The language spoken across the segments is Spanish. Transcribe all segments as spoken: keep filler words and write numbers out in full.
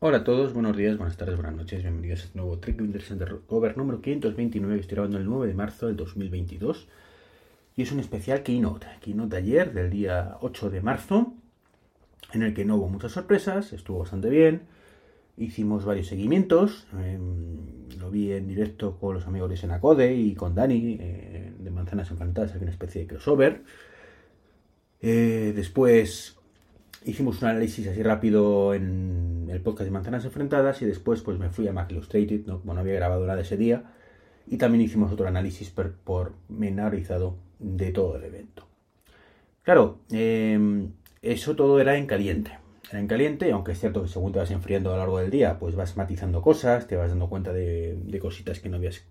Hola a todos, buenos días, buenas tardes, buenas noches, bienvenidos a este nuevo Trick Winners and Recover número quinientos veintinueve, que estoy grabando el nueve de marzo del dos mil veintidós. Y es un especial Keynote, Keynote de ayer, del día ocho de marzo, en el que no hubo muchas sorpresas, estuvo bastante bien. Hicimos varios seguimientos, eh, lo vi en directo con los amigos de Senacode y con Dani, eh, de Manzanas Encantadas, hay una especie de crossover. Eh, después... Hicimos un análisis así rápido en el podcast de Manzanas Enfrentadas y después pues me fui a Mac Illustrated, no, bueno, no había grabado nada ese día. Y también hicimos otro análisis pormenorizado de todo el evento. Claro, eh, eso todo era en caliente. Era en caliente, aunque es cierto que según te vas enfriando a lo largo del día, pues vas matizando cosas, te vas dando cuenta de, de cositas que no habías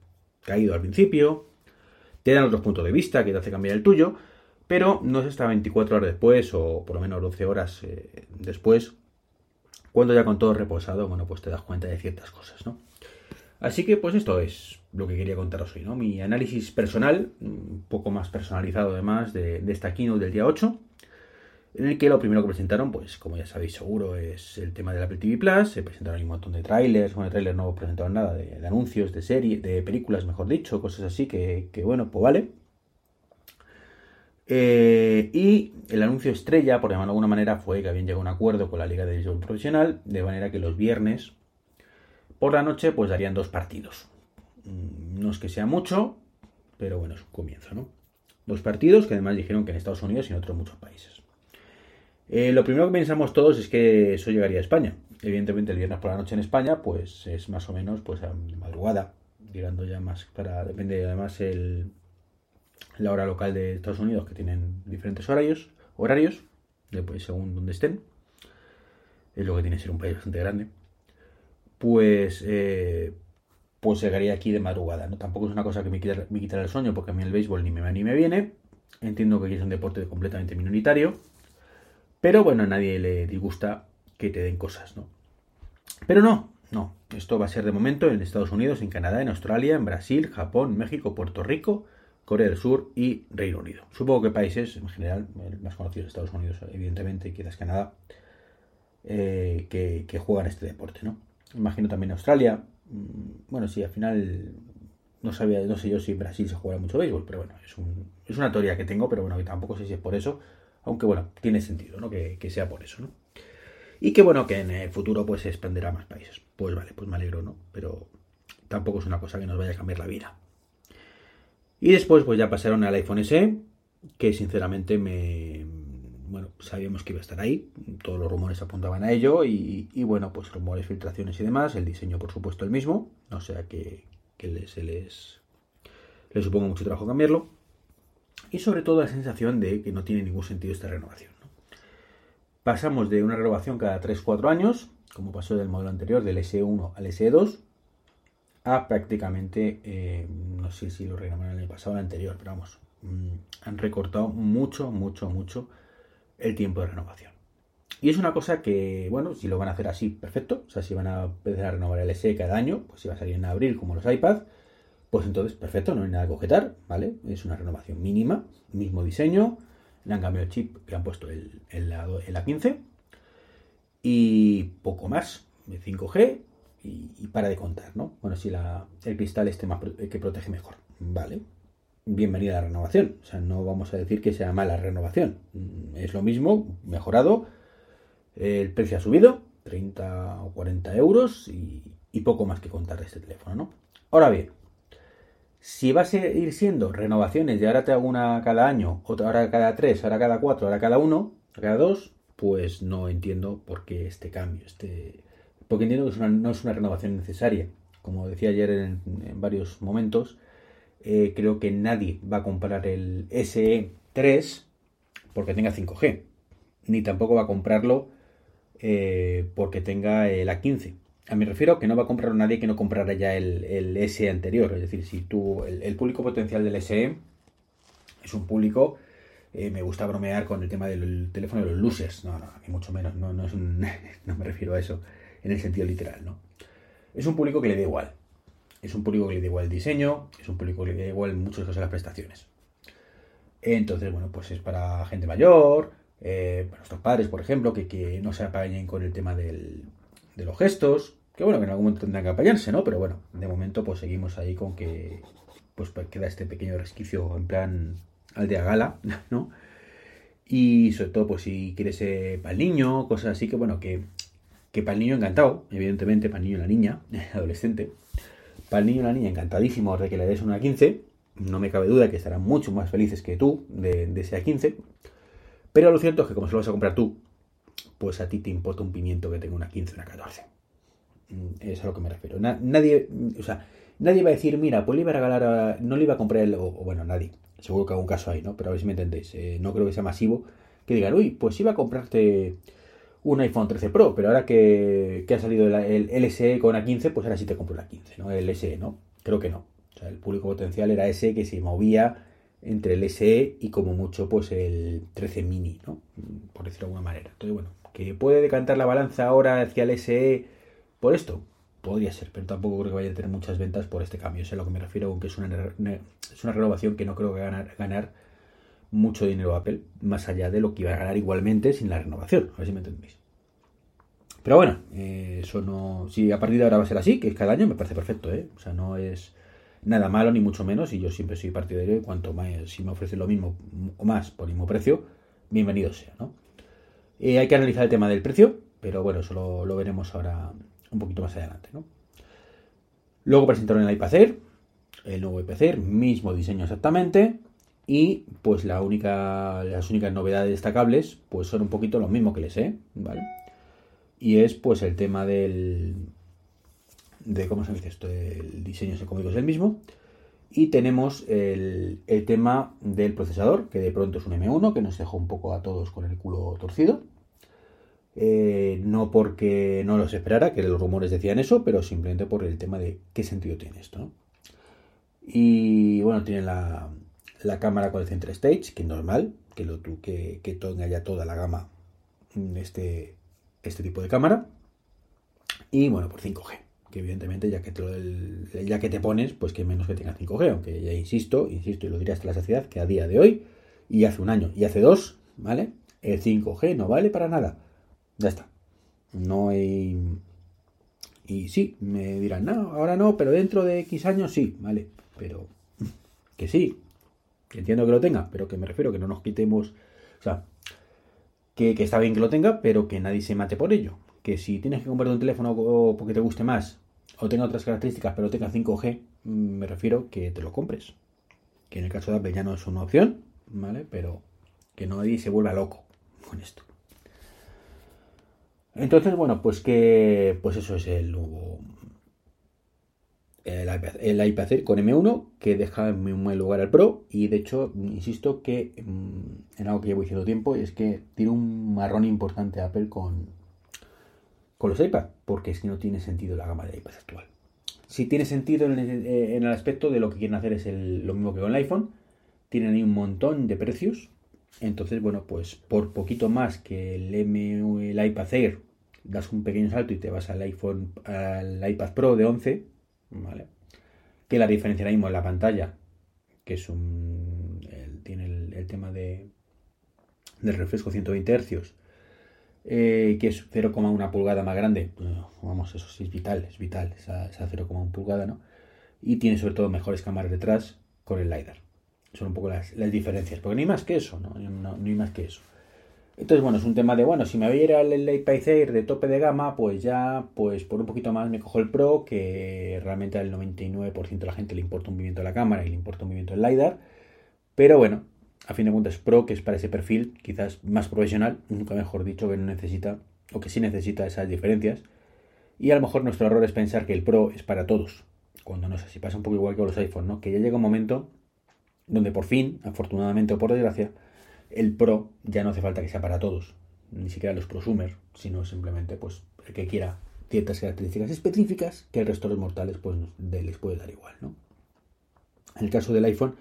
caído al principio. Te dan otros puntos de vista que te hace cambiar el tuyo. Pero no es hasta veinticuatro horas después, o por lo menos doce horas eh, después, cuando ya con todo reposado, bueno, pues te das cuenta de ciertas cosas, ¿no? Así que, pues esto es lo que quería contaros hoy, ¿no? Mi análisis personal, un poco más personalizado además, de, de esta keynote del día ocho, en el que lo primero que presentaron, pues como ya sabéis seguro, es el tema del Apple T V plus. Se presentaron un montón de trailers, bueno, de trailers no presentaron nada, de, de anuncios, de series, de películas, mejor dicho, cosas así que, que bueno, pues vale. Eh, y el anuncio estrella, por llamarlo de alguna manera, fue que habían llegado a un acuerdo con la Liga de Fútbol Profesional, de manera que los viernes por la noche pues darían dos partidos. No es que sea mucho, pero bueno, es un comienzo, ¿no? Dos partidos que además dijeron que en Estados Unidos y en otros muchos países. Eh, lo primero que pensamos todos es que eso llegaría a España. Evidentemente el viernes por la noche en España pues es más o menos pues a madrugada, llegando ya más para... Depende además el... la hora local de Estados Unidos, que tienen diferentes horarios, horarios después, según donde estén, es lo que tiene que ser un país bastante grande, pues eh, pues llegaría aquí de madrugada, ¿no? Tampoco es una cosa que me quitará me quitar el sueño, porque a mí el béisbol ni me va ni me viene, entiendo que aquí es un deporte completamente minoritario, pero bueno, a nadie le disgusta que te den cosas, ¿no? Pero no, no, esto va a ser de momento en Estados Unidos, en Canadá, en Australia, en Brasil, Japón, México, Puerto Rico, Corea del Sur y Reino Unido. Supongo que países, en general, el más conocido es Estados Unidos, evidentemente, y quizás Canadá, eh, que, que juegan este deporte, ¿no? Imagino también Australia. Bueno, sí, al final, no sabía, no sé yo si en Brasil se juega mucho béisbol, pero bueno, es, un, es una teoría que tengo, pero bueno, que tampoco sé si es por eso, aunque bueno, tiene sentido, ¿no? Que, que sea por eso, ¿no? Y que bueno, que en el futuro pues se expandirá a más países. Pues vale, pues me alegro, ¿no? Pero tampoco es una cosa que nos vaya a cambiar la vida. Y después pues ya pasaron al iPhone S E, que sinceramente me... Bueno, sabíamos que iba a estar ahí, todos los rumores apuntaban a ello, y, y bueno, pues rumores, filtraciones y demás, el diseño por supuesto el mismo, o sea que, que se les, les supongo mucho trabajo cambiarlo, y sobre todo la sensación de que no tiene ningún sentido esta renovación, ¿no? Pasamos de una renovación cada tres a cuatro años, como pasó del modelo anterior, del S E uno al S E dos, a prácticamente, eh, no sé si lo renovaron el año pasado o el anterior, pero vamos, mmm, han recortado mucho, mucho, mucho el tiempo de renovación. Y es una cosa que, bueno, si lo van a hacer así, perfecto, o sea, si van a empezar a renovar el S E cada año, pues si va a salir en abril como los iPads, pues entonces, perfecto, no hay nada que objetar, ¿vale? Es una renovación mínima, mismo diseño, le han cambiado el chip que han puesto el, el, el A quince y poco más, de cinco G, y para de contar, ¿no? Bueno, si la, el cristal esté más que protege mejor, ¿vale? Bienvenida la renovación, o sea, no vamos a decir que sea mala renovación, es lo mismo, mejorado, el precio ha subido, treinta o cuarenta euros y, y poco más que contar de este teléfono, ¿no? Ahora bien, si va a seguir siendo renovaciones de ahora te hago una cada año, otra ahora cada tres, ahora cada cuatro, ahora cada uno, ahora cada dos, pues no entiendo por qué este cambio, este... Porque entiendo que es una, no es una renovación necesaria. Como decía ayer en, en varios momentos, eh, creo que nadie va a comprar el S E tres porque tenga cinco G. Ni tampoco va a comprarlo eh, porque tenga el A quince. A mí me refiero que no va a comprarlo nadie que no comprara ya el, el S E anterior. Es decir, si tú el, el público potencial del S E es un público... Eh, me gusta bromear con el tema del teléfono de los losers. No, no, a mí mucho menos. No, no, es un, no me refiero a eso. En el sentido literal, ¿no? Es un público que le da igual. Es un público que le da igual el diseño, es un público que le da igual en muchas cosas las prestaciones. Entonces, bueno, pues es para gente mayor, eh, para nuestros padres, por ejemplo, que, que no se apañen con el tema del, de los gestos, que bueno, que en algún momento tendrán que apañarse, ¿no? Pero bueno, de momento pues seguimos ahí con que pues queda este pequeño resquicio en plan aldea gala, ¿no? Y sobre todo, pues si quieres eh, para el niño, cosas así, que bueno, que, que para el niño encantado, evidentemente, para el niño y la niña, adolescente, para el niño y la niña encantadísimo de que le des una A quince, no me cabe duda que estarán mucho más felices que tú de, de ese A quince, pero lo cierto es que como se lo vas a comprar tú, pues a ti te importa un pimiento que tenga una quince o una catorce. Es a lo que me refiero. Na, nadie, o sea, nadie va a decir, mira, pues le iba a regalar, a, no le iba a comprar, el, o, o bueno, nadie. Seguro que algún caso hay, ¿no? Pero a ver si me entendéis. Eh, no creo que sea masivo que digan, uy, pues iba a comprarte un iPhone trece Pro, pero ahora que, que ha salido el, el S E con A quince, pues ahora sí te compro la quince, ¿no? El S E, ¿no? Creo que no. O sea, el público potencial era ese que se movía entre el S E y como mucho, pues el trece Mini, ¿no? Por decirlo de alguna manera. Entonces, bueno, ¿que puede decantar la balanza ahora hacia el S E por esto? Podría ser, pero tampoco creo que vaya a tener muchas ventas por este cambio. Eso es a lo que me refiero, aunque es una, una, es una renovación que no creo que ganar, ganar mucho dinero Apple, más allá de lo que iba a ganar igualmente sin la renovación. A ver si me entendéis. Pero bueno, eh, eso no. Si a partir de ahora va a ser así, que es cada año, me parece perfecto, ¿eh? O sea, no es nada malo, ni mucho menos, y yo siempre soy partidario de cuanto más, si me ofrecen lo mismo o más por el mismo precio, bienvenido sea, ¿no? Eh, hay que analizar el tema del precio, pero bueno, eso lo, lo veremos ahora un poquito más adelante, ¿no? Luego presentaron el iPad Air, el nuevo iPad Air, mismo diseño exactamente, y pues la única, las únicas novedades destacables pues son un poquito los mismos que les sé, ¿vale? Y es pues el tema del, de cómo se dice esto, el diseño económico es el mismo, y tenemos el, el tema del procesador, que de pronto es un M uno, que nos dejó un poco a todos con el culo torcido. Eh, no porque no los esperara, que los rumores decían eso, pero simplemente por el tema de qué sentido tiene esto, ¿no? Y bueno, tiene la, la cámara con el center stage, que es normal que, lo, que, que tenga ya toda la gama este, este tipo de cámara. Y bueno, por cinco G, que evidentemente ya que, te, el, ya que te pones, pues que menos que tenga cinco G, aunque ya insisto, insisto y lo diré hasta la saciedad, que a día de hoy, y hace un año y hace dos, ¿vale? El cinco G no vale para nada. Ya está. No hay. Y sí, me dirán, no, ahora no, pero dentro de X años sí, vale. Pero que sí, que entiendo que lo tenga, pero que me refiero que no nos quitemos. O sea, que, que está bien que lo tenga, pero que nadie se mate por ello. Que si tienes que comprar un teléfono porque te guste más, o tenga otras características, pero tenga cinco G, me refiero que te lo compres. Que en el caso de Apple ya no es una opción, ¿vale? Pero que nadie se vuelva loco con esto. Entonces, bueno, pues que pues eso es el nuevo el, el iPad Air con M uno, que deja en un buen lugar al Pro, y de hecho, insisto que en algo que llevo diciendo tiempo, es que tiene un marrón importante Apple con, con los iPad, porque es que no tiene sentido la gama de iPad actual. Sí tiene sentido en el, en el aspecto de lo que quieren hacer es el, lo mismo que con el iPhone, tienen ahí un montón de precios, entonces, bueno, pues por poquito más que el, M, el iPad Air, das un pequeño salto y te vas al iPhone, al iPad Pro de once, ¿vale? Que la diferencia ahora mismo es la pantalla, que es un el, tiene el, el tema de del refresco ciento veinte hercios, eh, que es cero coma una pulgada más grande. Bueno, vamos, eso sí es vital, es vital, esa, esa cero coma una pulgada, ¿no? Y tiene sobre todo mejores cámaras detrás con el LiDAR. Son un poco las, las diferencias, porque no hay más que eso, ¿no? No, no, no hay más que eso. Entonces, bueno, es un tema de, bueno, si me voy a ir al iPacer de tope de gama, pues ya, pues por un poquito más me cojo el Pro, que realmente al noventa y nueve por ciento de la gente le importa un movimiento de la cámara y le importa un movimiento del LiDAR, pero bueno, a fin de cuentas Pro, que es para ese perfil quizás más profesional, nunca mejor dicho, que no necesita, o que sí necesita esas diferencias, y a lo mejor nuestro error es pensar que el Pro es para todos, cuando no sé, si pasa un poco igual que con los iPhones, ¿no? Que ya llega un momento donde por fin, afortunadamente o por desgracia, el Pro ya no hace falta que sea para todos, ni siquiera los prosumers, sino simplemente pues el que quiera ciertas características específicas que el resto de los mortales pues les puede dar igual, ¿no? En el caso del iPhone,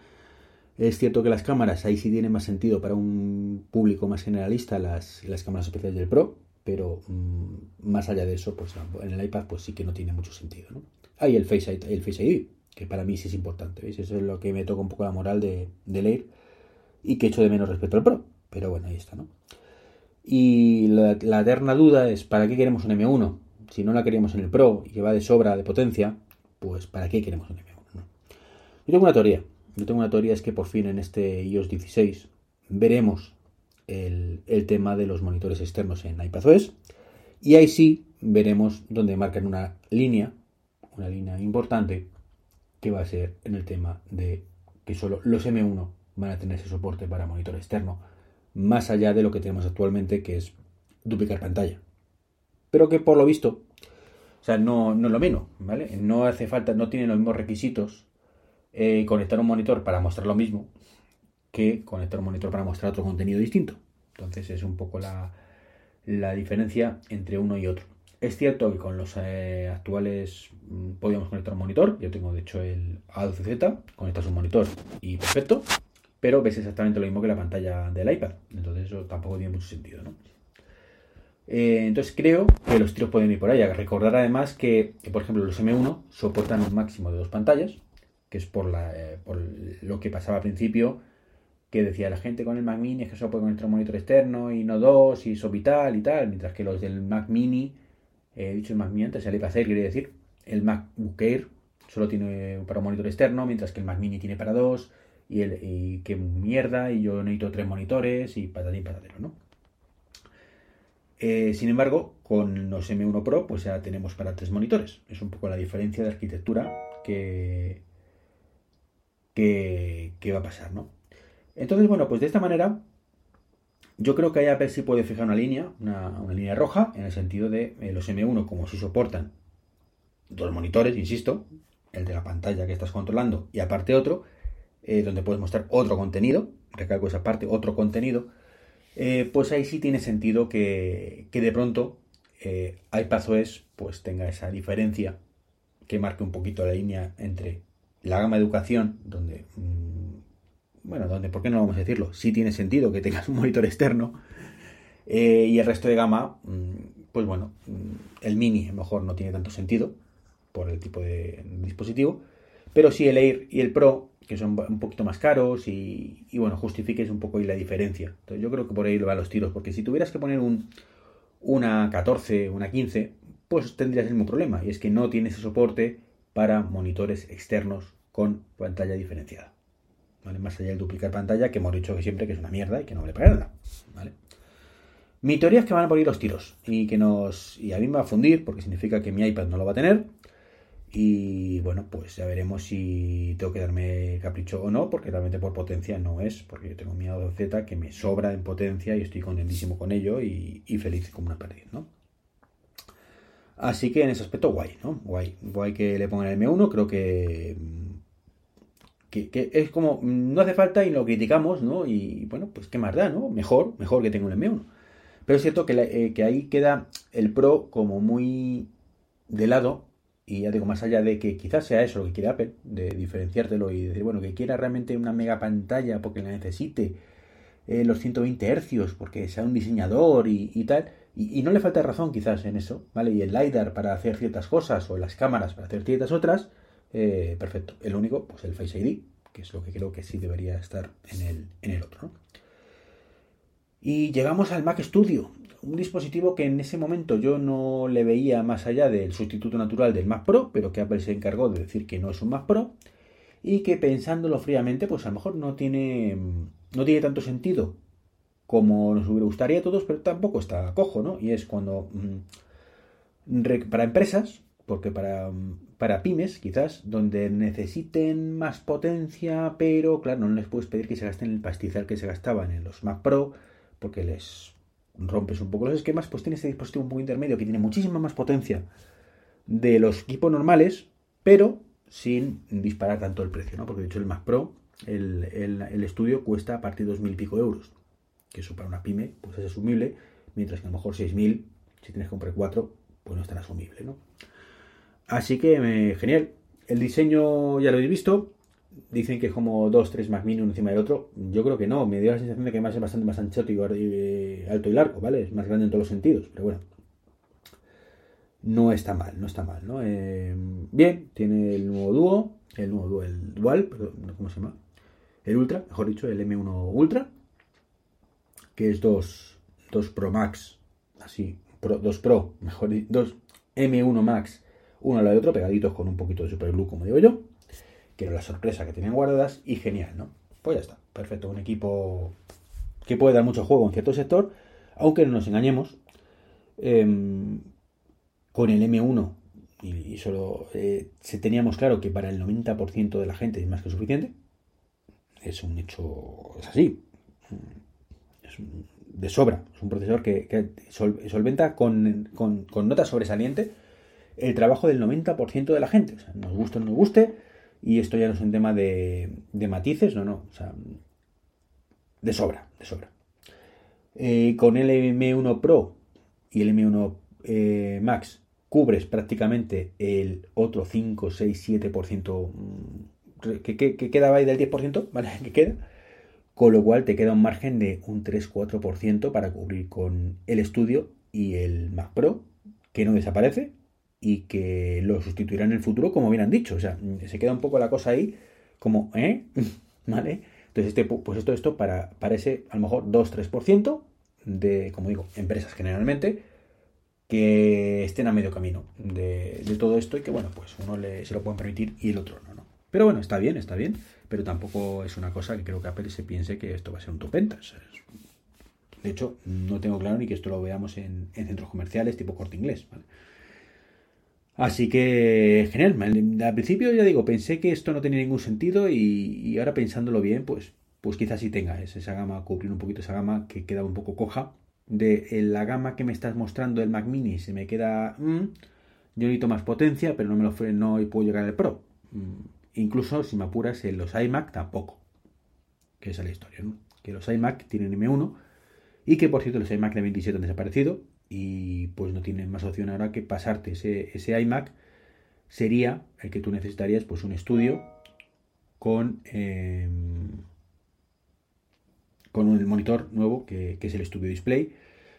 es cierto que las cámaras, ahí sí tiene más sentido para un público más generalista las, las cámaras especiales del Pro, pero mmm, más allá de eso, pues en el iPad pues sí que no tiene mucho sentido, ¿no? Ah, y el Face I D, el Face I D, que para mí sí es importante, ¿veis? Eso es lo que me toca un poco la moral de, de leer y que echo de menos respecto al Pro, pero bueno, ahí está, ¿no? Y la, la eterna duda es, ¿para qué queremos un M uno? si no la queríamos en el Pro y que va de sobra de potencia, pues ¿para qué queremos un M uno? No. Yo tengo una teoría. Yo tengo una teoría es que por fin en este i o s dieciséis veremos el, el tema de los monitores externos en iPadOS, y ahí sí veremos donde marcan una línea, una línea importante, que va a ser en el tema de que solo los M uno van a tener ese soporte para monitor externo, más allá de lo que tenemos actualmente, que es duplicar pantalla. Pero que por lo visto, o sea, no, no es lo mismo, ¿vale? No hace falta, no tienen los mismos requisitos eh, conectar un monitor para mostrar lo mismo que conectar un monitor para mostrar otro contenido distinto. Entonces es un poco la, la diferencia entre uno y otro. Es cierto que con los eh, actuales podíamos conectar un monitor. Yo tengo de hecho el A doce Z, conectas un monitor y perfecto, pero ves exactamente lo mismo que la pantalla del iPad. Entonces eso tampoco tiene mucho sentido, ¿no? Eh, entonces creo que los tiros pueden ir por ahí. Recordar además que, por ejemplo, los M uno soportan un máximo de dos pantallas, que es por, la, eh, por lo que pasaba al principio, que decía la gente con el Mac Mini es que solo puede conectar un monitor externo y no dos, y eso vital y tal, mientras que los del Mac Mini, he eh, dicho el Mac Mini antes, el iPad Air, quería decir, el MacBook Air solo tiene para un monitor externo, mientras que el Mac Mini tiene para dos, y, el, y qué mierda, y yo necesito tres monitores, y patatín patatero, ¿no? Eh, sin embargo, con los M uno Pro, pues ya tenemos para tres monitores. Es un poco la diferencia de arquitectura que, que, que va a pasar, ¿no? Entonces, bueno, pues de esta manera, yo creo que ahí Apple sí puede fijar una línea, una, una línea roja, en el sentido de eh, los M uno, como si soportan dos monitores, insisto, el de la pantalla que estás controlando y aparte otro, eh, donde puedes mostrar otro contenido, recalco esa parte, otro contenido, eh, pues ahí sí tiene sentido que, que de pronto eh, iPadOS pues tenga esa diferencia que marque un poquito la línea entre la gama de educación, donde... Mmm, bueno, ¿dónde? ¿Por qué no vamos a decirlo? Sí tiene sentido que tengas un monitor externo eh, y el resto de gama, pues bueno, el Mini a lo mejor no tiene tanto sentido por el tipo de dispositivo, pero sí el Air y el Pro, que son un poquito más caros y, y bueno, justifiques un poco ahí la diferencia. Entonces yo creo que por ahí van los tiros, porque si tuvieras que poner un, una catorce, una quince, pues tendrías el mismo problema, y es que no tiene ese soporte para monitores externos con pantalla diferenciada. ¿Vale? Más allá del duplicar pantalla, que hemos dicho que siempre que es una mierda y que no vale para nada, ¿vale? Mi teoría es que van a poner los tiros y que nos... y a mí me va a fundir, porque significa que mi iPad no lo va a tener, y bueno, pues ya veremos si tengo que darme capricho o no, porque realmente por potencia no es, porque yo tengo mi A doce Z que me sobra en potencia y estoy contentísimo con ello y, y feliz como una pared, ¿no? Así que en ese aspecto guay, ¿no? Guay, guay que le pongan el M uno, creo que... Que, que es como, no hace falta y lo criticamos, ¿no? Y bueno, pues qué más da, ¿no? Mejor, mejor que tenga un M uno. Pero es cierto que, la, eh, que ahí queda el Pro como muy de lado, y ya digo, más allá de que quizás sea eso lo que quiere Apple, de diferenciártelo y decir, bueno, que quiera realmente una mega pantalla porque la necesite, eh, los ciento veinte hercios porque sea un diseñador y, y tal, y, y no le falta razón quizás en eso, ¿vale? Y el LiDAR para hacer ciertas cosas, o las cámaras para hacer ciertas otras. Eh, perfecto, el único, pues el Face I D, que es lo que creo que sí debería estar en el, en el otro, ¿no? Y llegamos al Mac Studio, un dispositivo que en ese momento yo no le veía más allá del sustituto natural del Mac Pro, pero que Apple se encargó de decir que no es un Mac Pro, y que pensándolo fríamente, pues a lo mejor no tiene, no tiene tanto sentido como nos hubiera gustado a todos, pero tampoco está cojo, ¿no? Y es cuando, para empresas, porque para, para pymes, quizás, donde necesiten más potencia, pero claro, no les puedes pedir que se gasten el pastizal que se gastaban en los Mac Pro, porque les rompes un poco los esquemas, pues tiene este dispositivo un poco intermedio que tiene muchísima más potencia de los equipos normales, pero sin disparar tanto el precio, ¿no? Porque de hecho el Mac Pro, el, el, el estudio, cuesta a partir de dos mil y pico euros, que eso para una pyme pues es asumible, mientras que a lo mejor seis mil, si tienes que comprar cuatro, pues no es tan asumible, ¿no? Así que, eh, genial. El diseño ya lo habéis visto. Dicen que es como dos, tres Mac Mini uno encima del otro. Yo creo que no. Me dio la sensación de que además es bastante más ancho y eh, alto y largo, ¿vale? Es más grande en todos los sentidos. Pero bueno. No está mal, no está mal, ¿no? Eh, bien, tiene el nuevo dúo. El nuevo dúo, el dual, perdón, ¿cómo se llama? El Ultra, mejor dicho, el M uno Ultra. Que es dos, dos Pro Max. Así, Pro, dos Pro, mejor dicho, dos M uno Max uno al lado de otro, pegaditos con un poquito de superglue, como digo yo, que era la sorpresa que tenían guardadas, y genial, ¿no? Pues ya está, perfecto, un equipo que puede dar mucho juego en cierto sector, aunque no nos engañemos, eh, con el M uno, y, y solo eh, se teníamos claro que para el noventa por ciento de la gente es más que suficiente, es un hecho, es así, es un, de sobra, es un procesador que, que sol, solventa con, con, con nota sobresaliente el trabajo del noventa por ciento de la gente, o sea, nos guste o no nos guste, y esto ya no es un tema de, de matices, no, no, o sea, de sobra, de sobra. Eh, con el M uno Pro y el M uno eh, Max cubres prácticamente el otro cinco, seis, siete por ciento que, que, que quedaba ahí del diez por ciento, ¿vale? Que queda, con lo cual te queda un margen de un tres a cuatro por ciento para cubrir con el Studio y el Mac Pro, que no desaparece y que lo sustituirá en el futuro, como bien han dicho. O sea, se queda un poco la cosa ahí como, ¿eh? ¿Vale? Entonces, este, pues esto, esto para, para ese, a lo mejor, dos a tres por ciento de, como digo, empresas generalmente que estén a medio camino de, de todo esto y que, bueno, pues uno le, se lo pueden permitir y el otro no, ¿no? Pero bueno, está bien, está bien, pero tampoco es una cosa que creo que Apple se piense que esto va a ser un top ventas. De hecho, no tengo claro ni que esto lo veamos en, en centros comerciales tipo Corte Inglés, ¿vale? Así que, genial, al principio ya digo, pensé que esto no tenía ningún sentido y, y ahora pensándolo bien, pues, pues quizás sí tenga esa gama, cubrir un poquito esa gama que quedaba un poco coja. De la gama que me estás mostrando del Mac Mini se me queda, mmm, yo necesito más potencia, pero no me lo freno y puedo llegar al Pro. Mm, incluso, si me apuras, en los iMac tampoco, que esa es la historia, ¿no? Que los iMac tienen M uno y que, por cierto, los iMac de veintisiete han desaparecido. Y pues no tienes más opción ahora que pasarte ese, ese iMac. Sería el que tú necesitarías, pues un estudio con eh, con el monitor nuevo que, que es el Studio Display,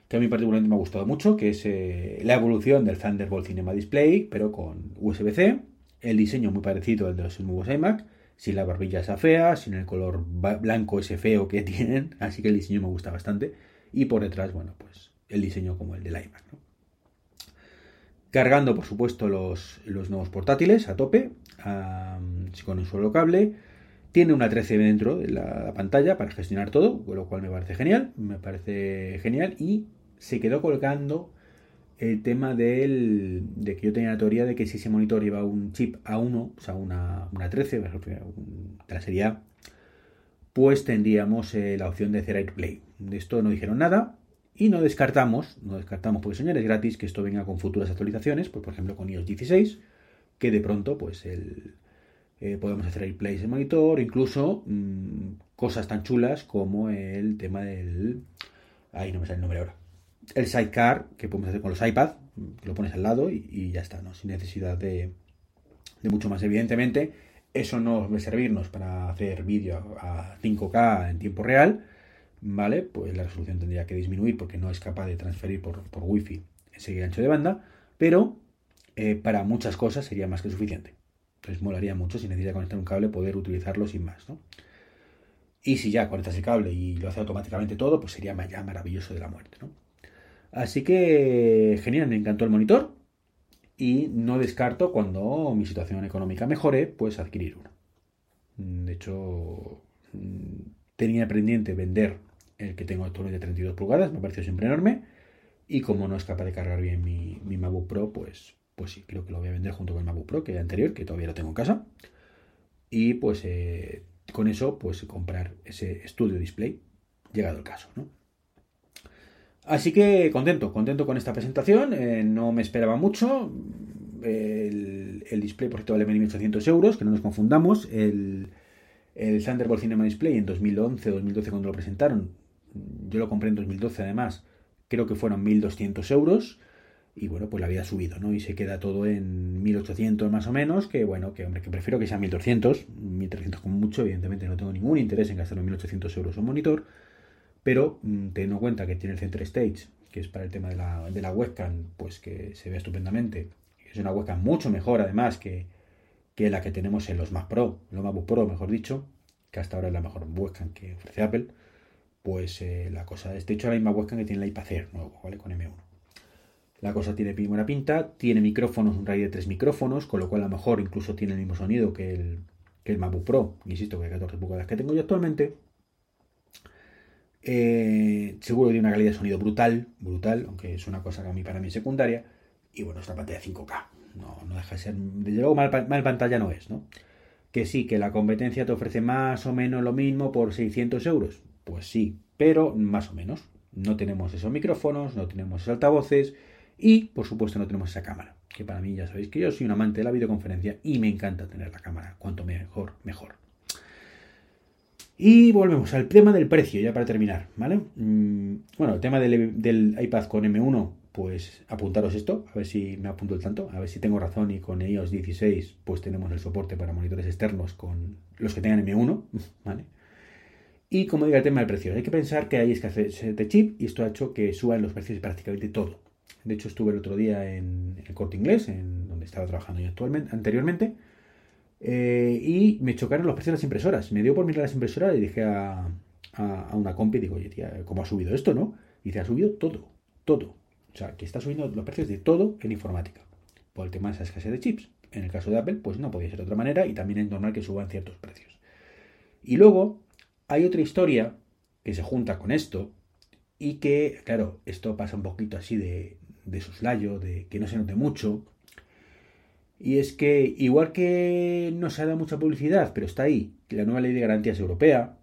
que a mí particularmente me ha gustado mucho, que es eh, la evolución del Thunderbolt Cinema Display, pero con U S B-C. El diseño muy parecido al de los nuevos iMac, sin la barbilla esa fea, sin el color blanco ese feo que tienen, así que el diseño me gusta bastante. Y por detrás, bueno, pues el diseño como el del iMac, ¿no? Cargando, por supuesto, los, los nuevos portátiles a tope, um, con un solo cable. Tiene una trece dentro de la pantalla para gestionar todo, con lo cual me parece genial. Me parece genial. Y se quedó colgando el tema del, de que yo tenía la teoría de que si ese monitor lleva un chip A uno, o sea, una, una trece, de la serie A, pues tendríamos eh, la opción de hacer AirPlay. De esto no dijeron nada. Y no descartamos, no descartamos porque señores, es gratis que esto venga con futuras actualizaciones, pues por ejemplo con i o s dieciséis, que de pronto pues el eh, podemos hacer AirPlay en monitor, incluso mmm, cosas tan chulas como el tema del... Ahí no me sale el nombre ahora. El sidecar que podemos hacer con los iPad, que lo pones al lado y, y ya está, ¿no? Sin necesidad de, de mucho más. Evidentemente, eso no va a servirnos para hacer vídeo a cinco K en tiempo real, ¿vale? Pues la resolución tendría que disminuir porque no es capaz de transferir por, por wifi ese ancho de banda, pero eh, para muchas cosas sería más que suficiente. Entonces molaría mucho si necesita conectar un cable poder utilizarlo sin más, ¿no? Y si ya conectas el cable y lo hace automáticamente todo, pues sería ya maravilloso de la muerte, ¿no? Así que genial, me encantó el monitor y no descarto cuando mi situación económica mejore, pues adquirir uno. De hecho, tenía pendiente vender el que tengo actualmente de treinta y dos pulgadas, me pareció siempre enorme, y como no es capaz de cargar bien mi, mi MacBook Pro, pues, pues sí, creo que lo voy a vender junto con el MacBook Pro, que era anterior, que todavía lo tengo en casa, y pues eh, con eso, pues comprar ese Studio Display, llegado el caso, ¿no? Así que contento, contento con esta presentación, eh, no me esperaba mucho, el, el display por cierto vale mil ochocientos euros, que no nos confundamos, el... El Thunderbolt Cinema Display en dos mil once, dos mil doce cuando lo presentaron, yo lo compré en dos mil doce además, creo que fueron mil doscientos euros y bueno, pues la había subido, ¿no? Y se queda todo en mil ochocientos más o menos, que bueno, que hombre, que prefiero que sea mil doscientos, mil trescientos como mucho, evidentemente no tengo ningún interés en gastar mil ochocientos euros un monitor, pero mmm, teniendo en cuenta que tiene el Center Stage, que es para el tema de la, de la webcam, pues que se ve estupendamente, es una webcam mucho mejor además que... que la que tenemos en los Mac Pro, los MacBook Pro mejor dicho, que hasta ahora es la mejor webcam que ofrece Apple, pues eh, la cosa es, de hecho, la misma webcam que tiene la iPad Air nuevo, ¿vale? Con M uno. La cosa tiene muy buena pinta, tiene micrófonos, un rack de tres micrófonos, con lo cual a lo mejor incluso tiene el mismo sonido que el, que el MacBook Pro, insisto, que hay catorce pulgadas que tengo yo actualmente. Eh, seguro que tiene una calidad de sonido brutal, brutal, aunque es una cosa que a mí para mí es secundaria. Y bueno, es una pantalla cinco K, no, no deja de ser, desde luego mal, mal pantalla no es, ¿no? Que sí, que la competencia te ofrece más o menos lo mismo por seiscientos euros, pues sí, pero más o menos. No tenemos esos micrófonos, no tenemos esos altavoces y, por supuesto, no tenemos esa cámara, que para mí ya sabéis que yo soy un amante de la videoconferencia y me encanta tener la cámara, cuanto mejor, mejor. Y volvemos al tema del precio, ya para terminar, ¿vale? Bueno, el tema del, del iPad con M uno, pues apuntaros esto, a ver si me apunto el tanto, a ver si tengo razón y con i o s dieciséis, pues tenemos el soporte para monitores externos con los que tengan M uno, ¿vale? Y como digo, el tema del precio, hay que pensar que hay escasez de chip y esto ha hecho que suban los precios de prácticamente todo. De hecho, estuve el otro día en el Corte Inglés, en donde estaba trabajando yo actualmente, anteriormente, eh, y me chocaron los precios de las impresoras. Me dio por mirar las impresoras y dije a, a, a una compi, digo, oye, tía, ¿cómo ha subido esto, no? Y dice, ha subido todo, todo. O sea, que está subiendo los precios de todo en informática, por el tema de esa escasez de chips. En el caso de Apple, pues no podía ser de otra manera y también es normal que suban ciertos precios. Y luego hay otra historia que se junta con esto y que, claro, esto pasa un poquito así de... de soslayo, de que no se note mucho, y es que igual que no se ha dado mucha publicidad, pero está ahí, la nueva ley de garantías europea,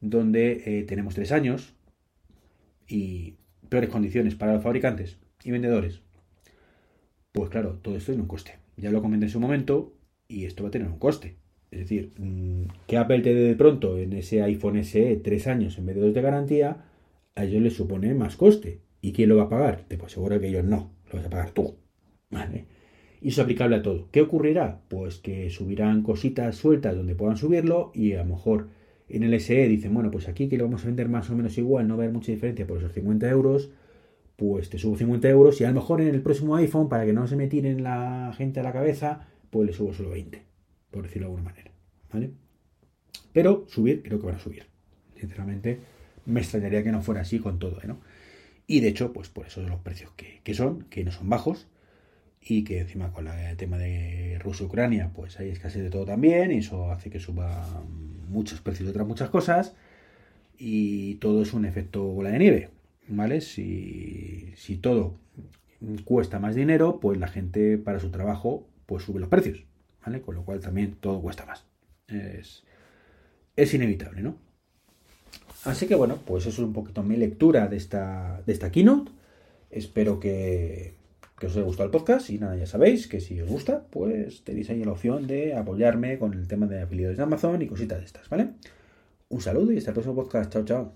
donde eh, tenemos tres años y peores condiciones para los fabricantes y vendedores. Pues claro, todo esto tiene un coste. Ya lo comenté en su momento y esto va a tener un coste. Es decir, que Apple te dé de pronto en ese iPhone S E tres años en vez de dos de garantía, a ellos les supone más coste. ¿Y quién lo va a pagar? Te pues aseguro que ellos no, lo vas a pagar tú, ¿vale? Y eso es aplicable a todo. ¿Qué ocurrirá? Pues que subirán cositas sueltas donde puedan subirlo y a lo mejor en el S E dicen, bueno, pues aquí que lo vamos a vender más o menos igual, no va a haber mucha diferencia por esos cincuenta euros, pues te subo cincuenta euros y a lo mejor en el próximo iPhone, para que no se me tiren la gente a la cabeza, pues le subo solo veinte, por decirlo de alguna manera, ¿vale? Pero subir, creo que van a subir. Sinceramente, me extrañaría que no fuera así con todo, ¿eh? ¿No? Y de hecho, pues por eso son los precios que, que son, que no son bajos, y que encima con la, el tema de Rusia-Ucrania, pues hay escasez de todo también, y eso hace que suba muchos precios de otras muchas cosas, y todo es un efecto bola de nieve, ¿vale? Si, si todo cuesta más dinero, pues la gente para su trabajo, pues sube los precios, ¿vale? Con lo cual también todo cuesta más. Es, es inevitable, ¿no? Así que bueno, pues eso es un poquito mi lectura de esta, de esta keynote. Espero que, que os haya gustado el podcast y nada, ya sabéis que si os gusta, pues tenéis ahí la opción de apoyarme con el tema de afiliados de Amazon y cositas de estas, ¿vale? Un saludo y hasta el próximo podcast. Chao, chao.